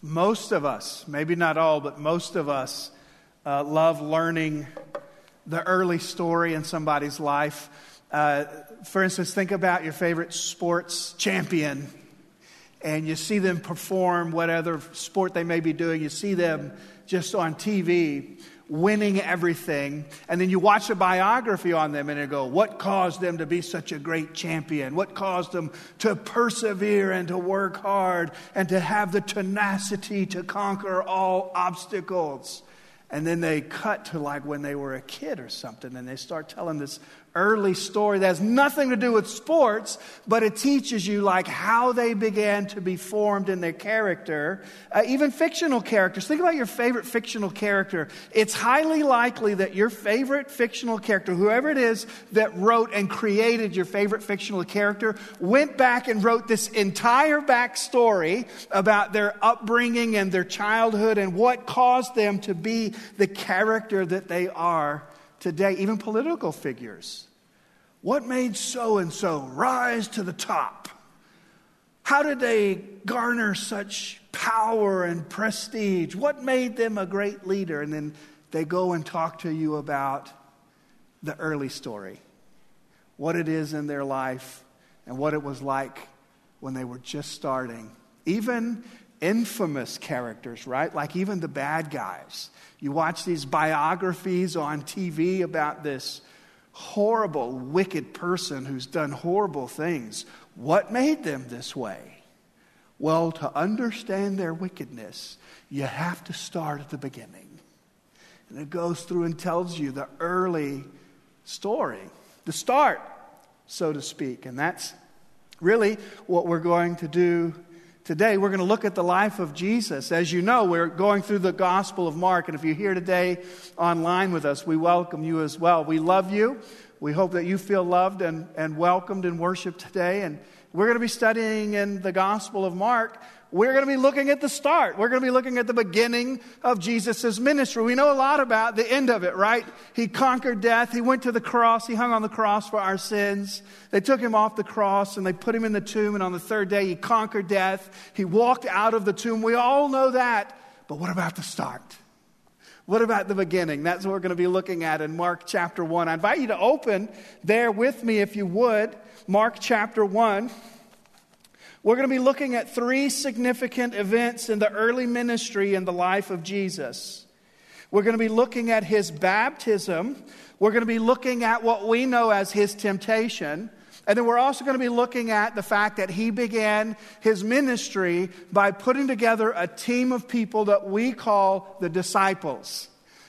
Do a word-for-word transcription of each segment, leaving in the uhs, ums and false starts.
Most of us, maybe not all, but most of us uh, love learning the early story in somebody's life. Uh, for instance, think about your favorite sports champion, and you see them perform whatever sport they may be doing. You see them just on T V winning everything, and then you watch a biography on them and you go, what caused them to be such a great champion? What caused them to persevere and to work hard and to have the tenacity to conquer all obstacles? And then they cut to like when they were a kid or something, and they start telling this early story that has nothing to do with sports, but it teaches you like how they began to be formed in their character, uh, even fictional characters. Think about your favorite fictional character. It's highly likely that your favorite fictional character, whoever it is that wrote and created your favorite fictional character, went back and wrote this entire backstory about their upbringing and their childhood and what caused them to be the character that they are today. Even political figures. What made so-and-so rise to the top? How did they garner such power and prestige? What made them a great leader? And then they go and talk to you about the early story, what it is in their life and what it was like when they were just starting. Even infamous characters, right? Like even the bad guys. You watch these biographies on T V about this horrible, wicked person who's done horrible things. What made them this way? Well, to understand their wickedness, you have to start at the beginning. And it goes through and tells you the early story, the start, so to speak. And that's really what we're going to do today. We're going to look at the life of Jesus. As you know, we're going through the Gospel of Mark. And if you're here today online with us, we welcome you as well. We love you. We hope that you feel loved and, and welcomed and worshiped today. And we're going to be studying in the Gospel of Mark. We're going to be looking at the start. We're going to be looking at the beginning of Jesus' ministry. We know a lot about the end of it, right? He conquered death. He went to the cross. He hung on the cross for our sins. They took him off the cross and they put him in the tomb. And on the third day, he conquered death. He walked out of the tomb. We all know that. But what about the start? What about the beginning? That's what we're going to be looking at in Mark chapter one. I invite you to open there with me if you would. Mark chapter one. We're going to be looking at three significant events in the early ministry and the life of Jesus. We're going to be looking at his baptism. We're going to be looking at what we know as his temptation. And then we're also going to be looking at the fact that he began his ministry by putting together a team of people that we call the disciples.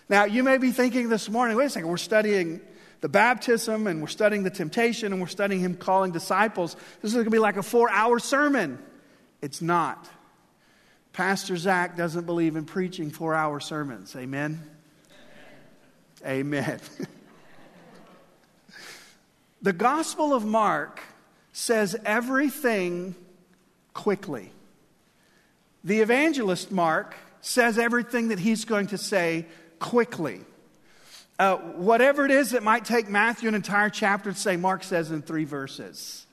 Now, you may be thinking this morning, wait a second, we're studying the baptism and we're studying the temptation and we're studying him calling disciples. This is going to be like a four-hour sermon. It's not. Pastor Zach doesn't believe in preaching four-hour sermons. Amen? Amen. Amen. The Gospel of Mark says everything quickly. The evangelist Mark says everything that he's going to say quickly. Uh, whatever it is that might take Matthew an entire chapter to say, Mark says in three verses.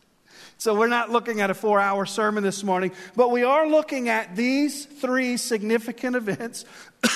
So we're not looking at a four-hour sermon this morning, but we are looking at these three significant events,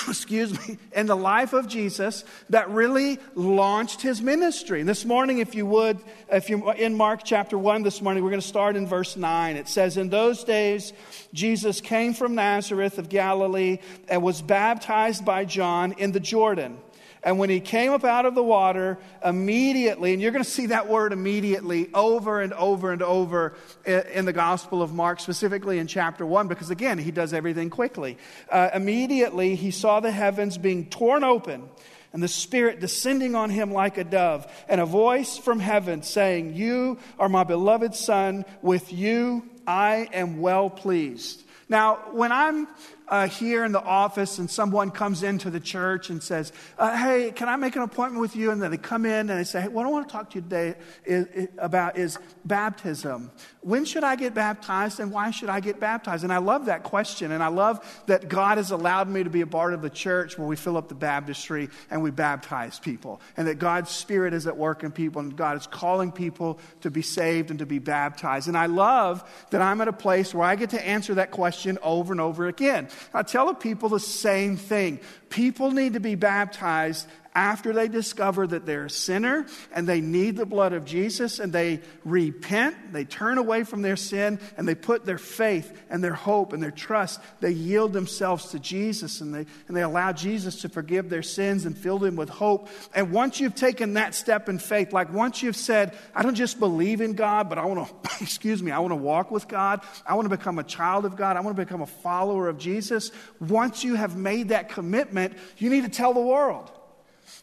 excuse me, in the life of Jesus that really launched his ministry. And this morning, if you would, if you're in Mark chapter one this morning, we're going to start in verse nine. It says, "In those days, Jesus came from Nazareth of Galilee and was baptized by John in the Jordan. And when he came up out of the water, immediately," and you're going to see that word immediately over and over and over in the Gospel of Mark, specifically in chapter one, because again, he does everything quickly. Uh, immediately, he saw the heavens being torn open and the Spirit descending on him like a dove, and a voice from heaven saying, "You are my beloved Son, with you I am well pleased." Now, when I'm uh, here in the office and someone comes into the church and says, uh, "Hey, can I make an appointment with you?" And then they come in and they say, "Hey, what I want to talk to you today is, is, about is baptism. When should I get baptized and why should I get baptized?" And I love that question. And I love that God has allowed me to be a part of the church where we fill up the baptistry and we baptize people. And that God's Spirit is at work in people and God is calling people to be saved and to be baptized. And I love that I'm at a place where I get to answer that question question over and over again. I tell people the same thing. People need to be baptized after they discover that they're a sinner and they need the blood of Jesus, and they repent, they turn away from their sin, and they put their faith and their hope and their trust, they yield themselves to Jesus, and they and they allow Jesus to forgive their sins and fill them with hope. And once you've taken that step in faith, like once you've said, I don't just believe in God, but I want to, excuse me, I want to walk with God, I want to become a child of God, I want to become a follower of Jesus. Once you have made that commitment, you need to tell the world.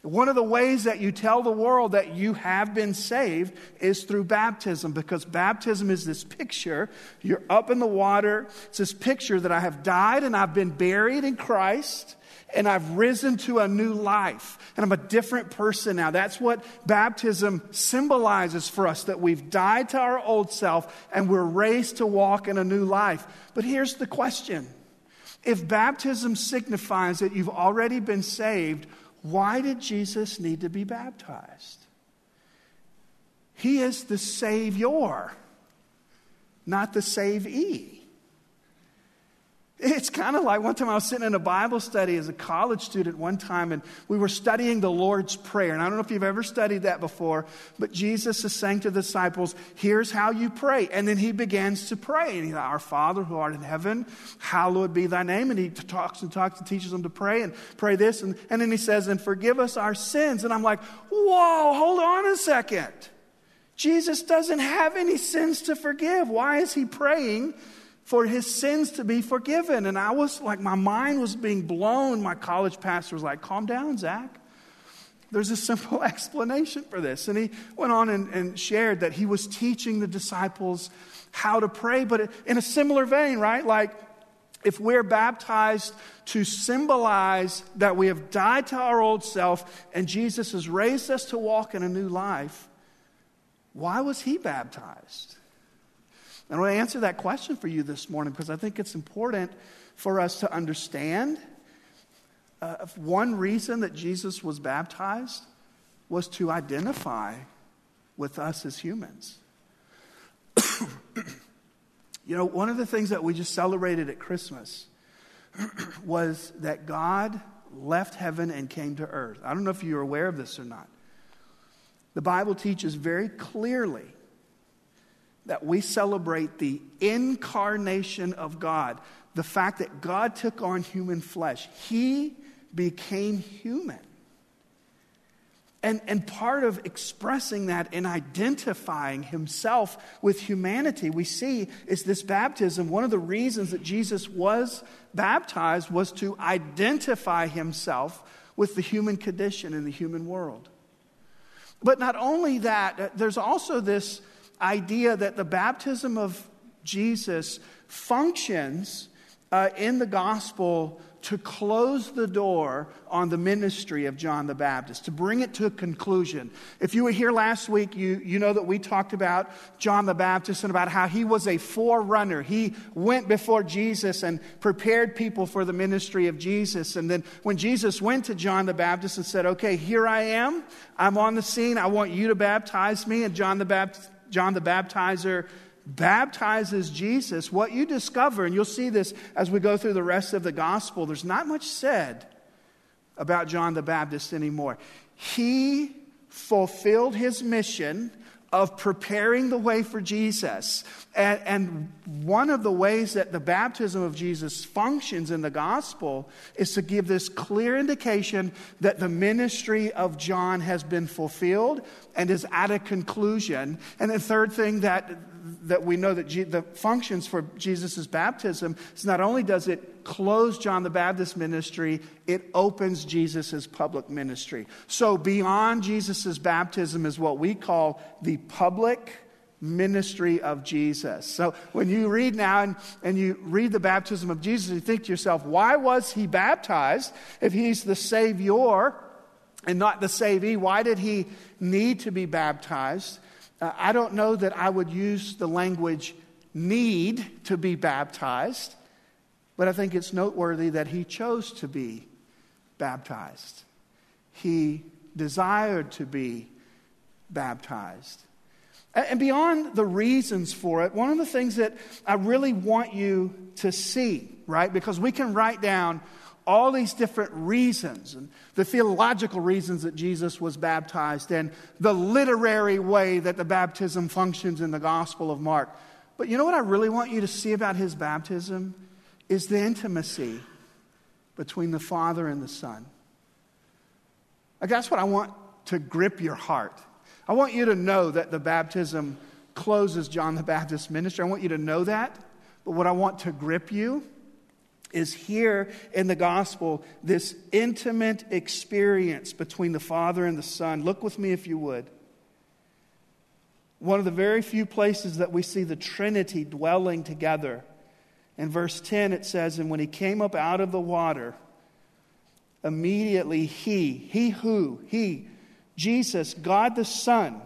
One of the ways that you tell the world that you have been saved is through baptism, because baptism is this picture. You're up in the water. It's this picture that I have died and I've been buried in Christ, and I've risen to a new life, and I'm a different person now. That's what baptism symbolizes for us, that we've died to our old self and we're raised to walk in a new life. But here's the question. If baptism signifies that you've already been saved, why did Jesus need to be baptized? He is the Savior, not the savee. It's kind of like, one time I was sitting in a Bible study as a college student one time, and we were studying the Lord's Prayer. And I don't know if you've ever studied that before, but Jesus is saying to the disciples, here's how you pray. And then he begins to pray. And he's like, Our Father who art in heaven, hallowed be thy name. And he talks and talks and teaches them to pray and pray this. And, and then he says, and forgive us our sins. And I'm like, whoa, hold on a second. Jesus doesn't have any sins to forgive. Why is he praying for his sins to be forgiven? And I was like, my mind was being blown. My college pastor was like, calm down, Zach. There's a simple explanation for this. And he went on and, and shared that he was teaching the disciples how to pray, but in a similar vein, right? Like, if we're baptized to symbolize that we have died to our old self and Jesus has raised us to walk in a new life, why was he baptized? I want to answer that question for you this morning, because I think it's important for us to understand. Uh, one reason that Jesus was baptized was to identify with us as humans. You know, one of the things that we just celebrated at Christmas was that God left heaven and came to earth. I don't know if you're aware of this or not. The Bible teaches very clearly that we celebrate the incarnation of God, the fact that God took on human flesh. He became human. And, and part of expressing that and identifying himself with humanity, we see, is this baptism. One of the reasons that Jesus was baptized was to identify himself with the human condition in the human world. But not only that, there's also this idea that the baptism of Jesus functions uh, in the gospel to close the door on the ministry of John the Baptist, to bring it to a conclusion. If you were here last week, you, you know that we talked about John the Baptist and about how he was a forerunner. He went before Jesus and prepared people for the ministry of Jesus. And then when Jesus went to John the Baptist and said, okay, here I am, I'm on the scene, I want you to baptize me, and John the Baptist John the Baptizer baptizes Jesus, what you discover, and you'll see this as we go through the rest of the gospel, there's not much said about John the Baptist anymore. He fulfilled his mission of preparing the way for Jesus. And, and one of the ways that the baptism of Jesus functions in the gospel is to give this clear indication that the ministry of John has been fulfilled and is at a conclusion. And the third thing that that we know that G, the functions for Jesus' baptism is not only does it close John the Baptist's ministry, it opens Jesus' public ministry. So beyond Jesus' baptism is what we call the public ministry of Jesus. So when you read now and, and you read the baptism of Jesus, you think to yourself, why was he baptized if he's the Savior and not the savee? Why did he need to be baptized? Uh, I don't know that I would use the language need to be baptized, but I think it's noteworthy that he chose to be baptized. He desired to be baptized. And beyond the reasons for it, one of the things that I really want you to see, right? Because we can write down all these different reasons and the theological reasons that Jesus was baptized and the literary way that the baptism functions in the Gospel of Mark. But you know what I really want you to see about his baptism is the intimacy between the Father and the Son. Like, that's what I want to grip your heart. I want you to know that the baptism closes John the Baptist's ministry. I want you to know that. But what I want to grip you is here in the gospel, this intimate experience between the Father and the Son. Look with me if you would. One of the very few places that we see the Trinity dwelling together. In verse ten it says, "And when he came up out of the water, immediately he, he who, he, Jesus, God the Son,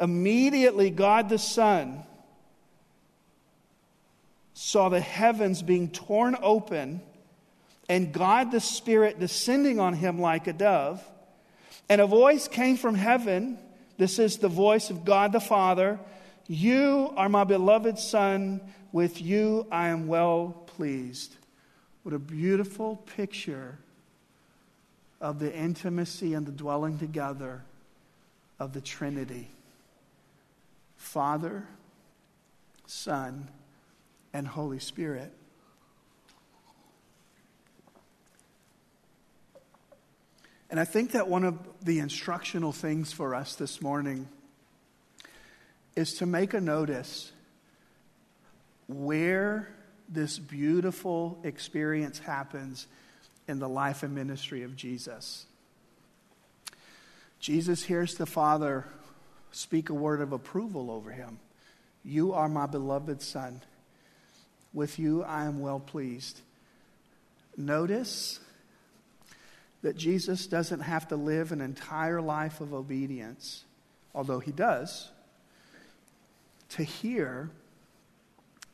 immediately God the Son saw the heavens being torn open and God the Spirit descending on him like a dove. And a voice came from heaven. This is the voice of God the Father. You are my beloved Son. With you I am well pleased." What a beautiful picture of the intimacy and the dwelling together of the Trinity. Father, Son, and Holy Spirit. And I think that one of the instructional things for us this morning is to make a notice where this beautiful experience happens in the life and ministry of Jesus. Jesus hears the Father speak a word of approval over him. You are my beloved Son. With you I am well pleased. Notice that Jesus doesn't have to live an entire life of obedience, although he does, to hear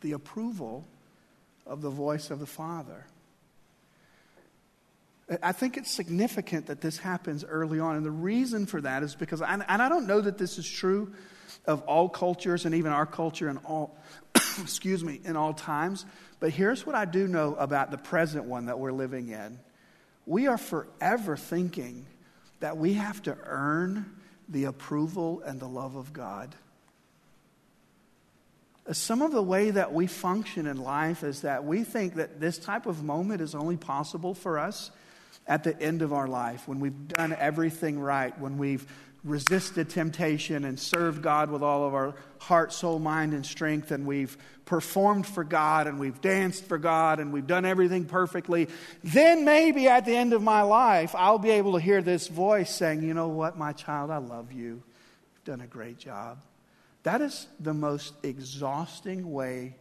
the approval of the voice of the Father. I think it's significant that this happens early on. And the reason for that is because, and I don't know that this is true of all cultures and even our culture in all, excuse me, in all times. But here's what I do know about the present one that we're living in. We are forever thinking that we have to earn the approval and the love of God. Some of the way that we function in life is that we think that this type of moment is only possible for us at the end of our life, when we've done everything right, when we've resisted temptation and served God with all of our heart, soul, mind, and strength, and we've performed for God, and we've danced for God, and we've done everything perfectly, then maybe at the end of my life, I'll be able to hear this voice saying, "You know what, my child, I love you. You've done a great job." That is the most exhausting way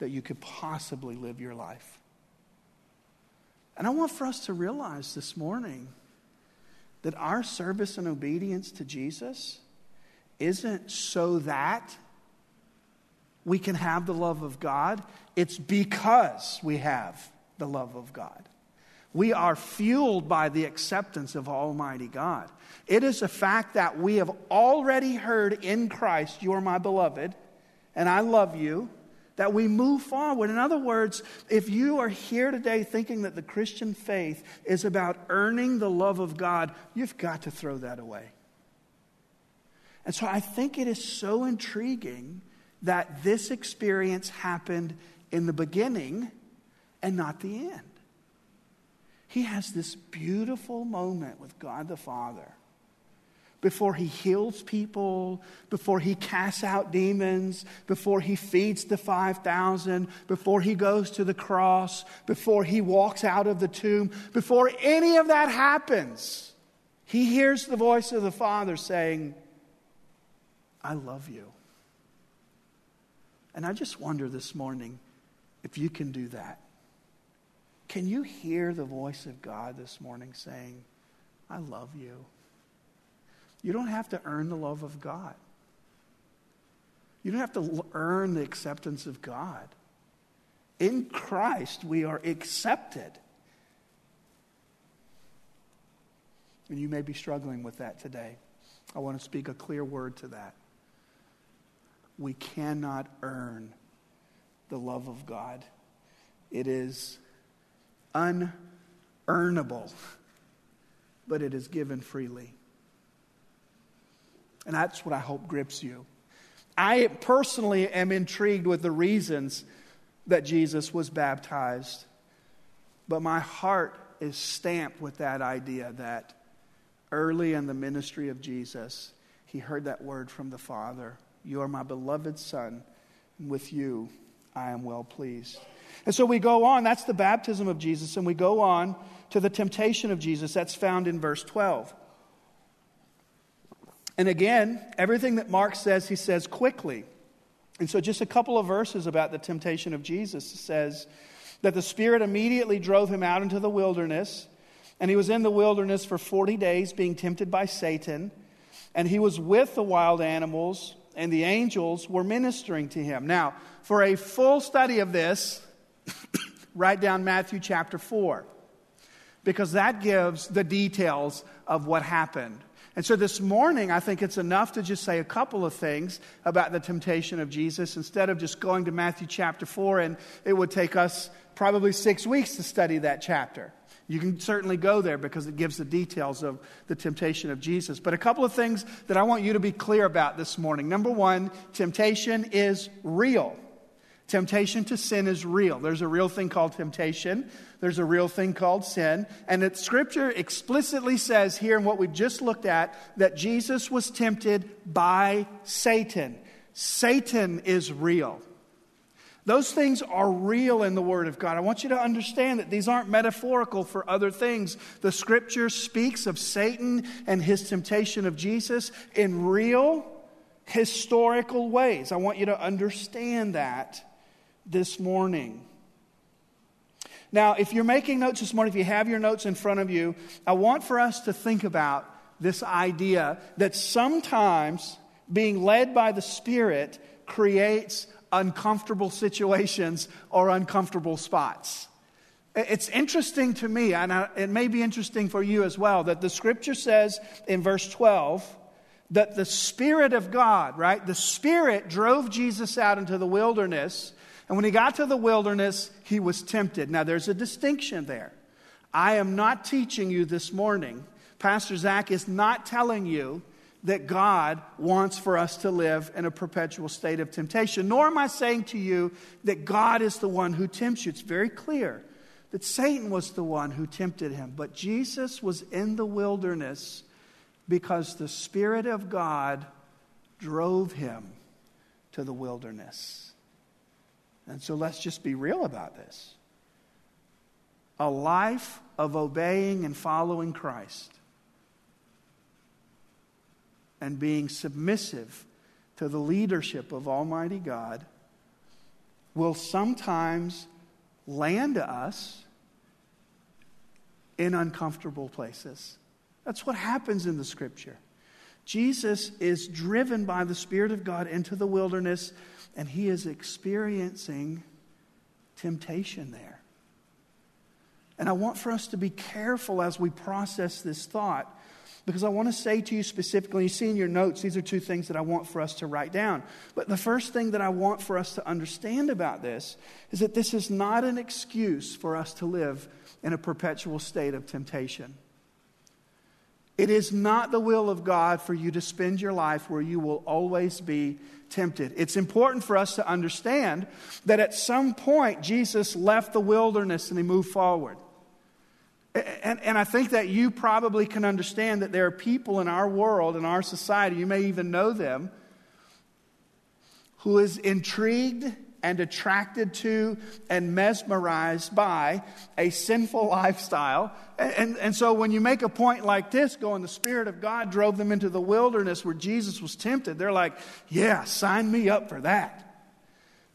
that you could possibly live your life. And I want for us to realize this morning that our service and obedience to Jesus isn't so that we can have the love of God. It's because we have the love of God. We are fueled by the acceptance of Almighty God. It is a fact that we have already heard in Christ, "You are my beloved, and I love you," that we move forward. In other words, if you are here today thinking that the Christian faith is about earning the love of God, you've got to throw that away. And so I think it is so intriguing that this experience happened in the beginning and not the end. He has this beautiful moment with God the Father before he heals people, before he casts out demons, before he feeds the five thousand, before he goes to the cross, before he walks out of the tomb. Before any of that happens, he hears the voice of the Father saying, "I love you." And I just wonder this morning if you can do that. Can you hear the voice of God this morning saying, "I love you"? You don't have to earn the love of God. You don't have to earn the acceptance of God. In Christ, we are accepted. And you may be struggling with that today. I want to speak a clear word to that. We cannot earn the love of God. It is unearnable, but it is given freely. And that's what I hope grips you. I personally am intrigued with the reasons that Jesus was baptized, but my heart is stamped with that idea that early in the ministry of Jesus, he heard that word from the Father, "You are my beloved Son, and with you I am well pleased." And so we go on, that's the baptism of Jesus, and we go on to the temptation of Jesus. That's found in verse twelve. And again, everything that Mark says, he says quickly. And so just a couple of verses about the temptation of Jesus. It says that the Spirit immediately drove him out into the wilderness, and he was in the wilderness for forty days being tempted by Satan, and he was with the wild animals, and the angels were ministering to him. Now, for a full study of this, write down Matthew chapter four, because that gives the details of what happened. And so this morning, I think it's enough to just say a couple of things about the temptation of Jesus instead of just going to Matthew chapter four, and it would take us probably six weeks to study that chapter. You can certainly go there because it gives the details of the temptation of Jesus. But a couple of things that I want you to be clear about this morning. Number one, temptation is real. Temptation to sin is real. There's a real thing called temptation. There's a real thing called sin. And that Scripture explicitly says here in what we've just looked at that Jesus was tempted by Satan. Satan is real. Those things are real in the Word of God. I want you to understand that these aren't metaphorical for other things. The Scripture speaks of Satan and his temptation of Jesus in real, historical ways. I want you to understand that this morning. Now, if you're making notes this morning, if you have your notes in front of you, I want for us to think about this idea that sometimes being led by the Spirit creates uncomfortable situations or uncomfortable spots. It's interesting to me, and it may be interesting for you as well, that the Scripture says in verse twelve that the Spirit of God, right? The Spirit drove Jesus out into the wilderness, and when he got to the wilderness, he was tempted. Now, there's a distinction there. I am not teaching you this morning. Pastor Zach is not telling you that God wants for us to live in a perpetual state of temptation. Nor am I saying to you that God is the one who tempts you. It's very clear that Satan was the one who tempted him. But Jesus was in the wilderness because the Spirit of God drove him to the wilderness. And so let's just be real about this. A life of obeying and following Christ and being submissive to the leadership of Almighty God will sometimes land us in uncomfortable places. That's what happens in the Scripture. Jesus is driven by the Spirit of God into the wilderness, and he is experiencing temptation there. And I want for us to be careful as we process this thought, because I want to say to you specifically, you see in your notes, these are two things that I want for us to write down. But the first thing that I want for us to understand about this is that this is not an excuse for us to live in a perpetual state of temptation. It is not the will of God for you to spend your life where you will always be tempted. It's important for us to understand that at some point, Jesus left the wilderness and he moved forward. And, and I think that you probably can understand that there are people in our world, in our society, you may even know them, who is intrigued and attracted to and mesmerized by a sinful lifestyle. And, and, and so when you make a point like this, going, the Spirit of God drove them into the wilderness where Jesus was tempted, they're like, yeah, sign me up for that.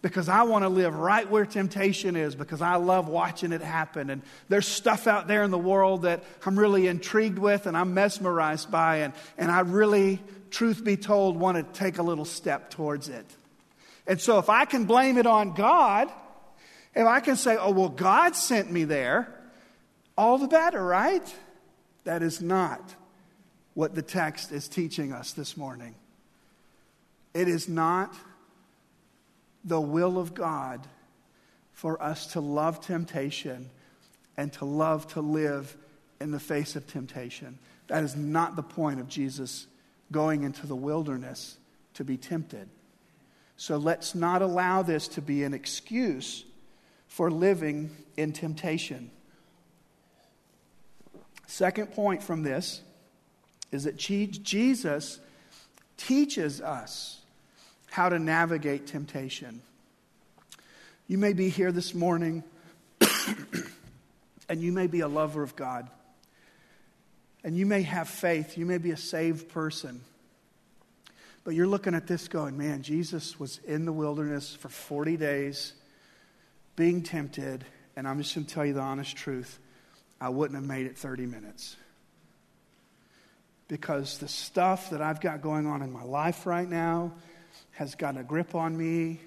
Because I want to live right where temptation is, because I love watching it happen. And there's stuff out there in the world that I'm really intrigued with and I'm mesmerized by. And, and I really, truth be told, want to take a little step towards it. And so if I can blame it on God, if I can say, oh, well, God sent me there, all the better, right? That is not what the text is teaching us this morning. It is not the will of God for us to love temptation and to love to live in the face of temptation. That is not the point of Jesus going into the wilderness to be tempted. So let's not allow this to be an excuse for living in temptation. Second point from this is that Jesus teaches us how to navigate temptation. You may be here this morning and you may be a lover of God, and you may have faith, you may be a saved person, but you're looking at this going, man, Jesus was in the wilderness for forty days being tempted, and I'm just going to tell you the honest truth, I wouldn't have made it thirty minutes. Because the stuff that I've got going on in my life right now has got a grip on me,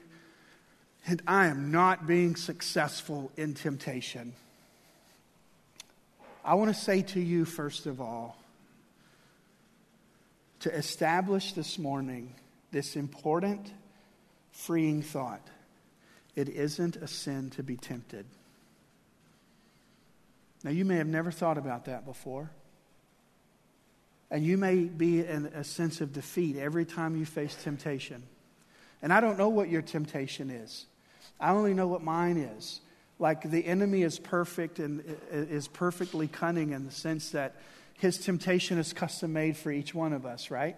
and I am not being successful in temptation. I want to say to you, first of all, to establish this morning this important freeing thought. It isn't a sin to be tempted. Now, you may have never thought about that before. And you may be in a sense of defeat every time you face temptation. And I don't know what your temptation is. I only know what mine is. Like, the enemy is perfect and is perfectly cunning in the sense that his temptation is custom made for each one of us, right?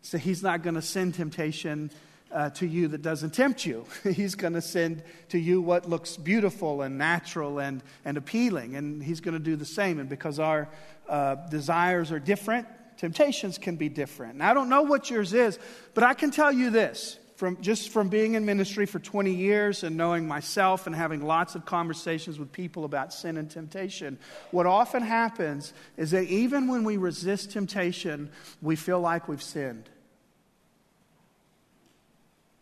So he's not going to send temptation uh, to you that doesn't tempt you. He's going to send to you what looks beautiful and natural and, and appealing. And he's going to do the same. And because our uh, desires are different, temptations can be different. And I don't know what yours is, but I can tell you this. From just from being in ministry for twenty years and knowing myself and having lots of conversations with people about sin and temptation, what often happens is that even when we resist temptation, we feel like we've sinned.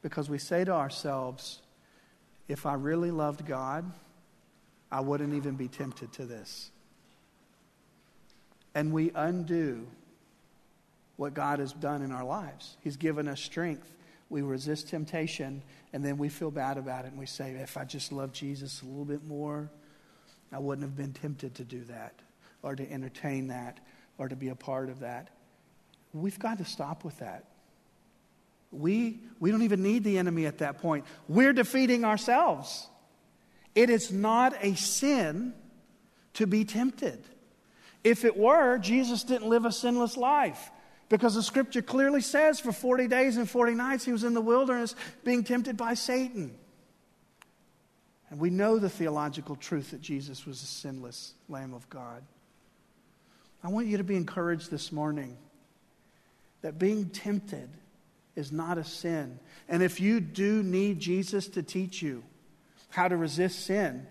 Because we say to ourselves, if I really loved God, I wouldn't even be tempted to this. And we undo what God has done in our lives. He's given us strength. We resist temptation, and then we feel bad about it, and we say, if I just loved Jesus a little bit more, I wouldn't have been tempted to do that or to entertain that or to be a part of that. We've got to stop with that. We, we don't even need the enemy at that point. We're defeating ourselves. It is not a sin to be tempted. If it were, Jesus didn't live a sinless life. Because the scripture clearly says for forty days and forty nights he was in the wilderness being tempted by Satan. And we know the theological truth that Jesus was a sinless Lamb of God. I want you to be encouraged this morning that being tempted is not a sin. And if you do need Jesus to teach you how to resist sin,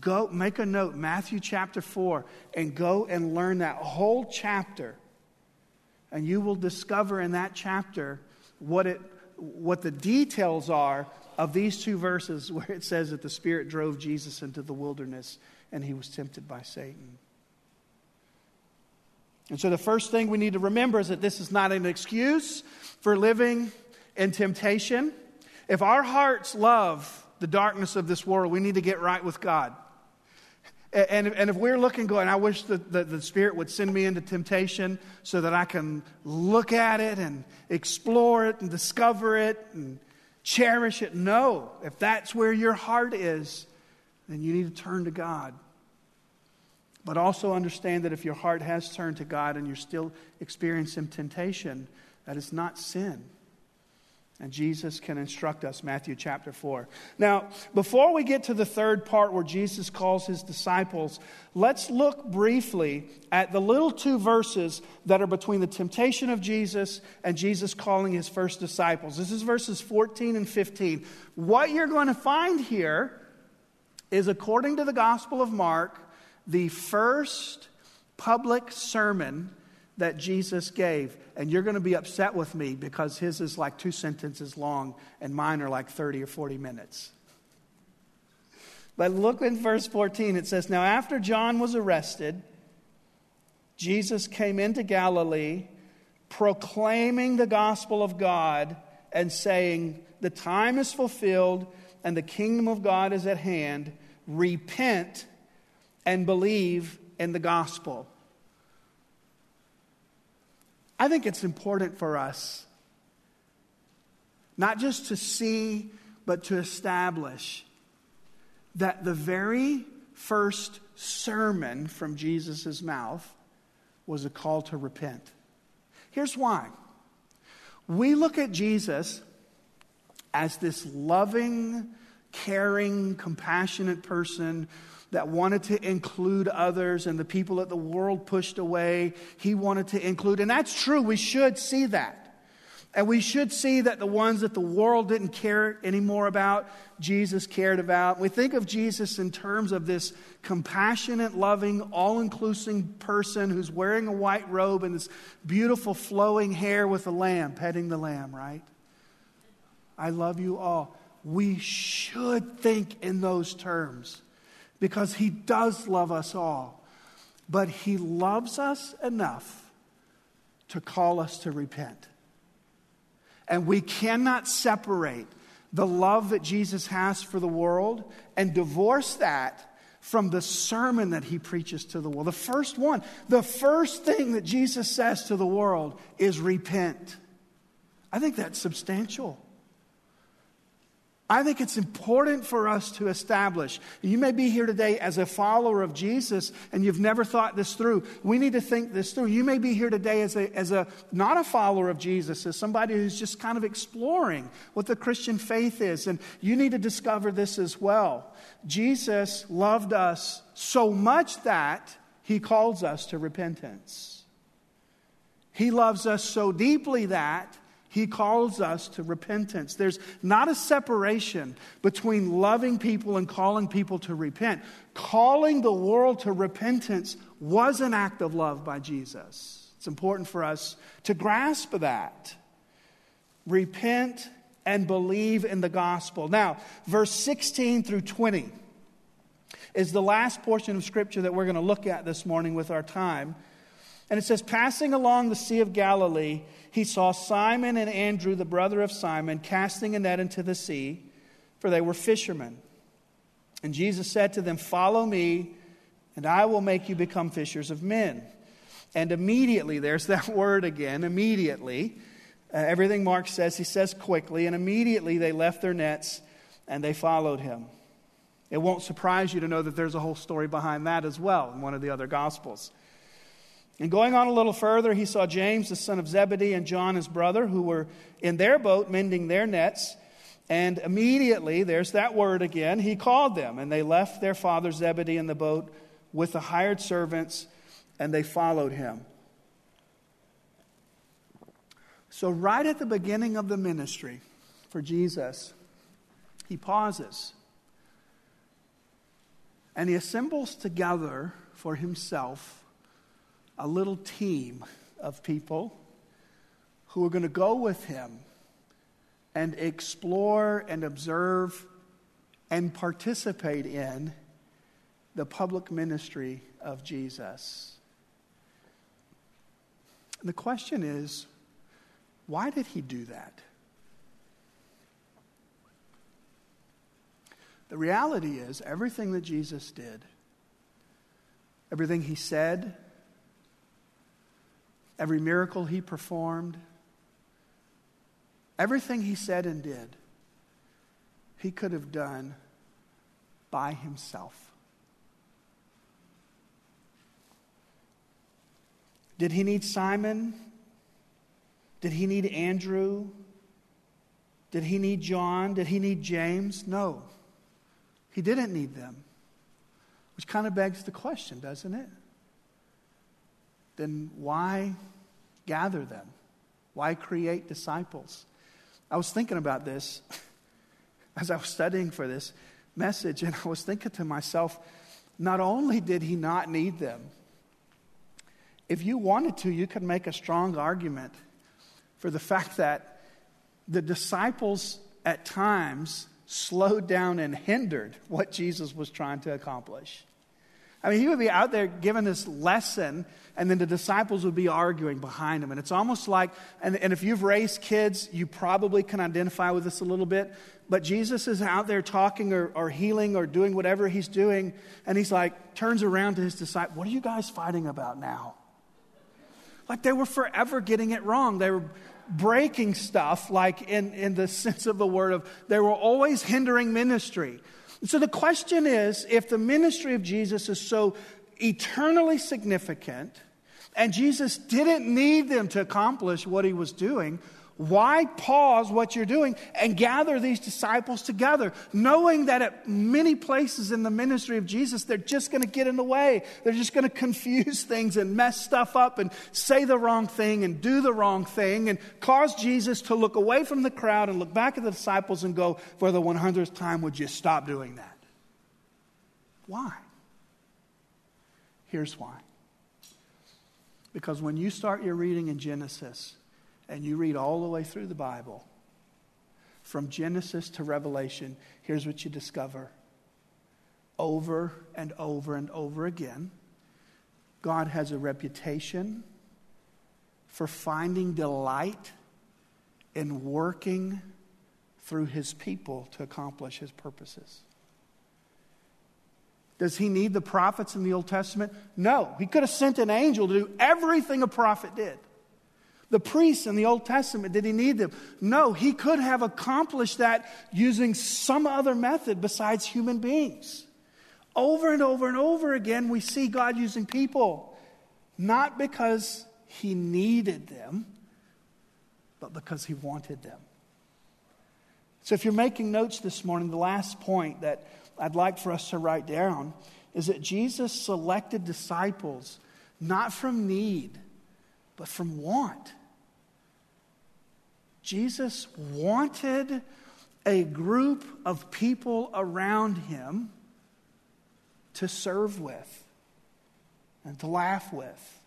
go make a note, Matthew chapter four, and go and learn that whole chapter. And you will discover in that chapter what it what the details are of these two verses where it says that the Spirit drove Jesus into the wilderness and he was tempted by Satan. And so the first thing we need to remember is that this is not an excuse for living in temptation. If our hearts love the darkness of this world, we need to get right with God. And, and if we're looking, going, I wish that the, the Spirit would send me into temptation so that I can look at it and explore it and discover it and cherish it. No, if that's where your heart is, then you need to turn to God. But also understand that if your heart has turned to God and you're still experiencing temptation, that is not sin. And Jesus can instruct us, Matthew chapter four. Now, before we get to the third part where Jesus calls his disciples, let's look briefly at the little two verses that are between the temptation of Jesus and Jesus calling his first disciples. This is verses fourteen and fifteen. What you're going to find here is, according to the Gospel of Mark, the first public sermon that Jesus gave. And you're going to be upset with me because his is like two sentences long and mine are like thirty or forty minutes. But look in verse fourteen. It says, now after John was arrested, Jesus came into Galilee proclaiming the gospel of God and saying, the time is fulfilled and the kingdom of God is at hand. Repent and believe in the gospel. I think it's important for us not just to see, but to establish that the very first sermon from Jesus' mouth was a call to repent. Here's why. We look at Jesus as this loving, caring, compassionate person that wanted to include others and the people that the world pushed away, he wanted to include. And that's true. We should see that. And we should see that the ones that the world didn't care anymore about, Jesus cared about. We think of Jesus in terms of this compassionate, loving, all-inclusive person who's wearing a white robe and this beautiful flowing hair with a lamb, petting the lamb, right? I love you all. We should think in those terms because he does love us all. But he loves us enough to call us to repent. And we cannot separate the love that Jesus has for the world and divorce that from the sermon that he preaches to the world. The first one, the first thing that Jesus says to the world is repent. I think that's substantial. I think it's important for us to establish. You may be here today as a follower of Jesus and you've never thought this through. We need to think this through. You may be here today as a, as a not a follower of Jesus, as somebody who's just kind of exploring what the Christian faith is. And you need to discover this as well. Jesus loved us so much that he calls us to repentance. He loves us so deeply that he calls us to repentance. There's not a separation between loving people and calling people to repent. Calling the world to repentance was an act of love by Jesus. It's important for us to grasp that. Repent and believe in the gospel. Now, verse sixteen through twenty is the last portion of Scripture that we're going to look at this morning with our time. And it says, passing along the Sea of Galilee, he saw Simon and Andrew, the brother of Simon, casting a net into the sea, for they were fishermen. And Jesus said to them, follow me, and I will make you become fishers of men. And immediately, there's that word again, immediately. Uh, everything Mark says, he says quickly. And immediately they left their nets and they followed him. It won't surprise you to know that there's a whole story behind that as well in one of the other Gospels. And going on a little further, he saw James, the son of Zebedee, and John, his brother, who were in their boat mending their nets. And immediately, there's that word again, he called them. And they left their father Zebedee in the boat with the hired servants, and they followed him. So right at the beginning of the ministry for Jesus, he pauses. And he assembles together for himself a little team of people who are going to go with him and explore and observe and participate in the public ministry of Jesus. And the question is, why did he do that? The reality is, everything that Jesus did, everything he said, every miracle he performed, everything he said and did, he could have done by himself. Did he need Simon? Did he need Andrew? Did he need John? Did he need James? No, he didn't need them. Which kind of begs the question, doesn't it? Then why gather them? Why create disciples? I was thinking about this as I was studying for this message, and I was thinking to myself, not only did he not need them, if you wanted to, you could make a strong argument for the fact that the disciples at times slowed down and hindered what Jesus was trying to accomplish. I mean, he would be out there giving this lesson, and then the disciples would be arguing behind him. And it's almost like, and, and if you've raised kids, you probably can identify with this a little bit, but Jesus is out there talking or, or healing or doing whatever he's doing, and he's like, turns around to his disciples, what are you guys fighting about now? Like they were forever getting it wrong. They were breaking stuff, like in, in the sense of the word of, they were always hindering ministry. So the question is, if the ministry of Jesus is so eternally significant, and Jesus didn't need them to accomplish what he was doing, why pause what you're doing and gather these disciples together, knowing that at many places in the ministry of Jesus, they're just going to get in the way. They're just going to confuse things and mess stuff up and say the wrong thing and do the wrong thing and cause Jesus to look away from the crowd and look back at the disciples and go, for the hundredth time, would you stop doing that? Why? Here's why. Because when you start your reading in Genesis, and you read all the way through the Bible, from Genesis to Revelation, here's what you discover. Over and over and over again, God has a reputation for finding delight in working through his people to accomplish his purposes. Does he need the prophets in the Old Testament? No. He could have sent an angel to do everything a prophet did. The priests in the Old Testament, did he need them? No, he could have accomplished that using some other method besides human beings. Over and over and over again, we see God using people, not because he needed them, but because he wanted them. So if you're making notes this morning, the last point that I'd like for us to write down is that Jesus selected disciples not from need, but from want. Jesus wanted a group of people around him to serve with and to laugh with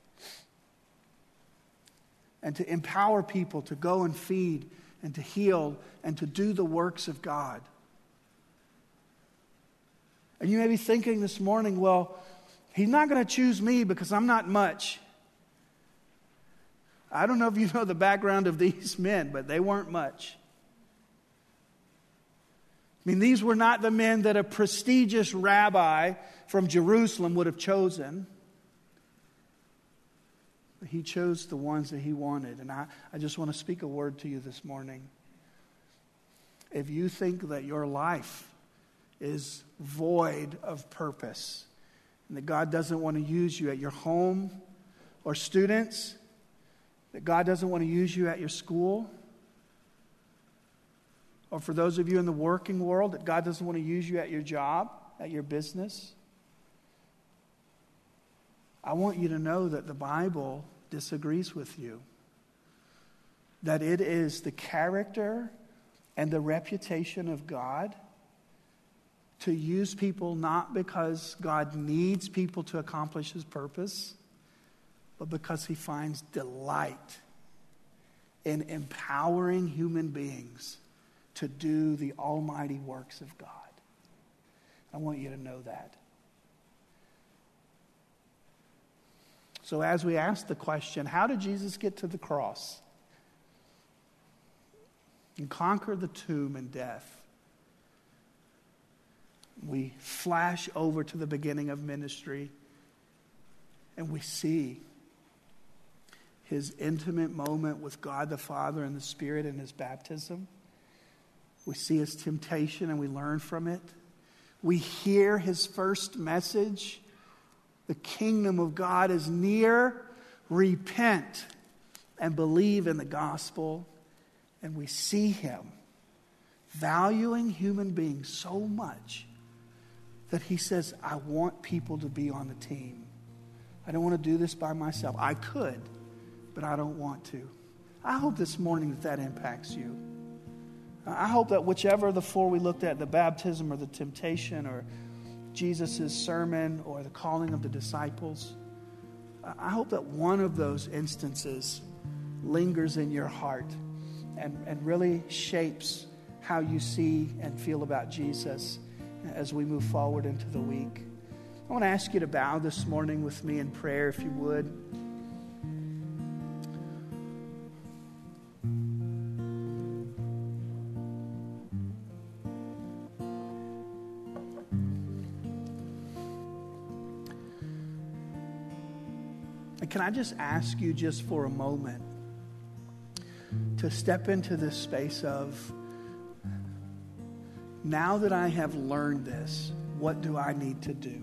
and to empower people to go and feed and to heal and to do the works of God. And you may be thinking this morning, well, he's not going to choose me because I'm not much. I don't know if you know the background of these men, but they weren't much. I mean, these were not the men that a prestigious rabbi from Jerusalem would have chosen. But he chose the ones that he wanted. And I, I just want to speak a word to you this morning. If you think that your life is void of purpose and that God doesn't want to use you at your home or students, that God doesn't want to use you at your school, or for those of you in the working world, that God doesn't want to use you at your job, at your business, I want you to know that the Bible disagrees with you. That it is the character and the reputation of God to use people not because God needs people to accomplish his purpose, but because he finds delight in empowering human beings to do the almighty works of God. I want you to know that. So as we ask the question, how did Jesus get to the cross and conquer the tomb and death? We flash over to the beginning of ministry and we see his intimate moment with God the Father and the Spirit in his baptism. We see his temptation and we learn from it. We hear his first message. The kingdom of God is near. Repent and believe in the gospel. And we see him valuing human beings so much that he says, I want people to be on the team. I don't want to do this by myself. I could, but I don't want to. I hope this morning that that impacts you. I hope that whichever of the four we looked at, the baptism or the temptation or Jesus' sermon or the calling of the disciples, I hope that one of those instances lingers in your heart and, and really shapes how you see and feel about Jesus as we move forward into the week. I I want to ask you to bow this morning with me in prayer, if you would. And can I just ask you just for a moment to step into this space of, now that I have learned this, what do I need to do?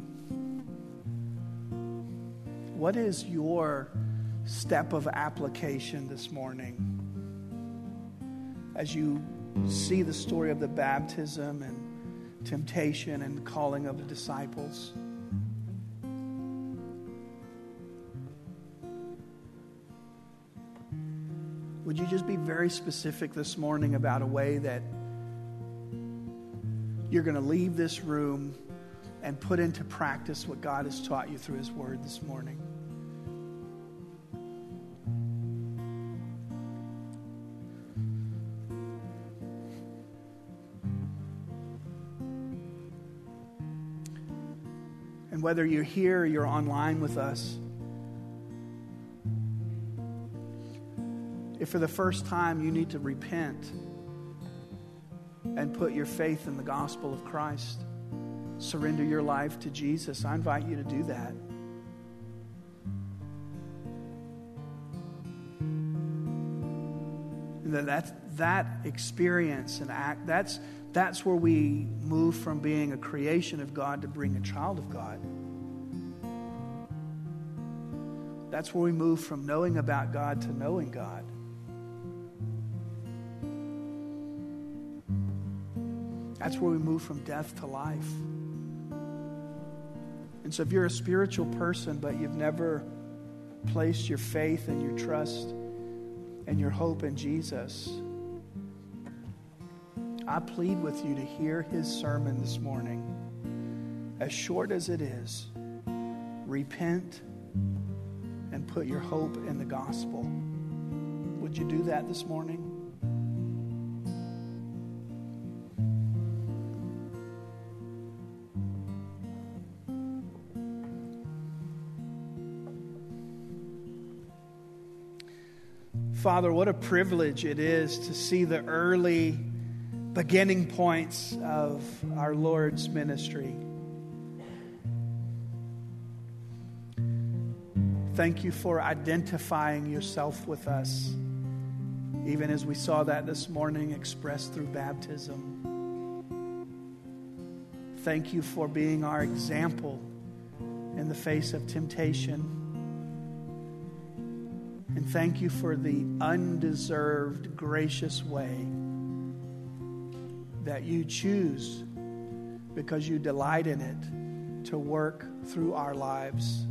What is your step of application this morning? As you see the story of the baptism and temptation and calling of the disciples. Would you just be very specific this morning about a way that you're going to leave this room and put into practice what God has taught you through His Word this morning? And whether you're here or you're online with us, if for the first time you need to repent and put your faith in the gospel of Christ, surrender your life to Jesus, I invite you to do that. And that that experience and act, that's that's where we move from being a creation of God to being a child of God. That's where we move from knowing about God to knowing God. That's where we move from death to life. And so if you're a spiritual person, but you've never placed your faith and your trust and your hope in Jesus, I plead with you to hear His sermon this morning. As short as it is, repent and put your hope in the gospel. Would you do that this morning? Father, what a privilege it is to see the early beginning points of our Lord's ministry. Thank you for identifying yourself with us, even as we saw that this morning expressed through baptism. Thank you for being our example in the face of temptation. And thank you for the undeserved, gracious way that you choose, because you delight in it, to work through our lives.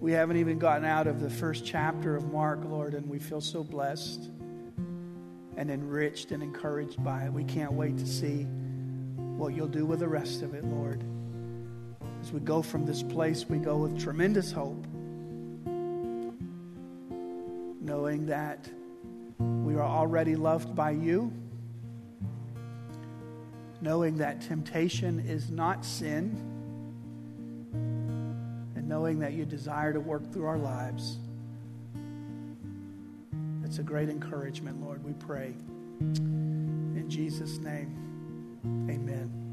We haven't even gotten out of the first chapter of Mark, Lord, and we feel so blessed and enriched and encouraged by it. We can't wait to see what you'll do with the rest of it, Lord. As we go from this place, we go with tremendous hope, knowing that we are already loved by you, knowing that temptation is not sin, and knowing that you desire to work through our lives. It's a great encouragement, Lord, we pray. In Jesus' name, amen.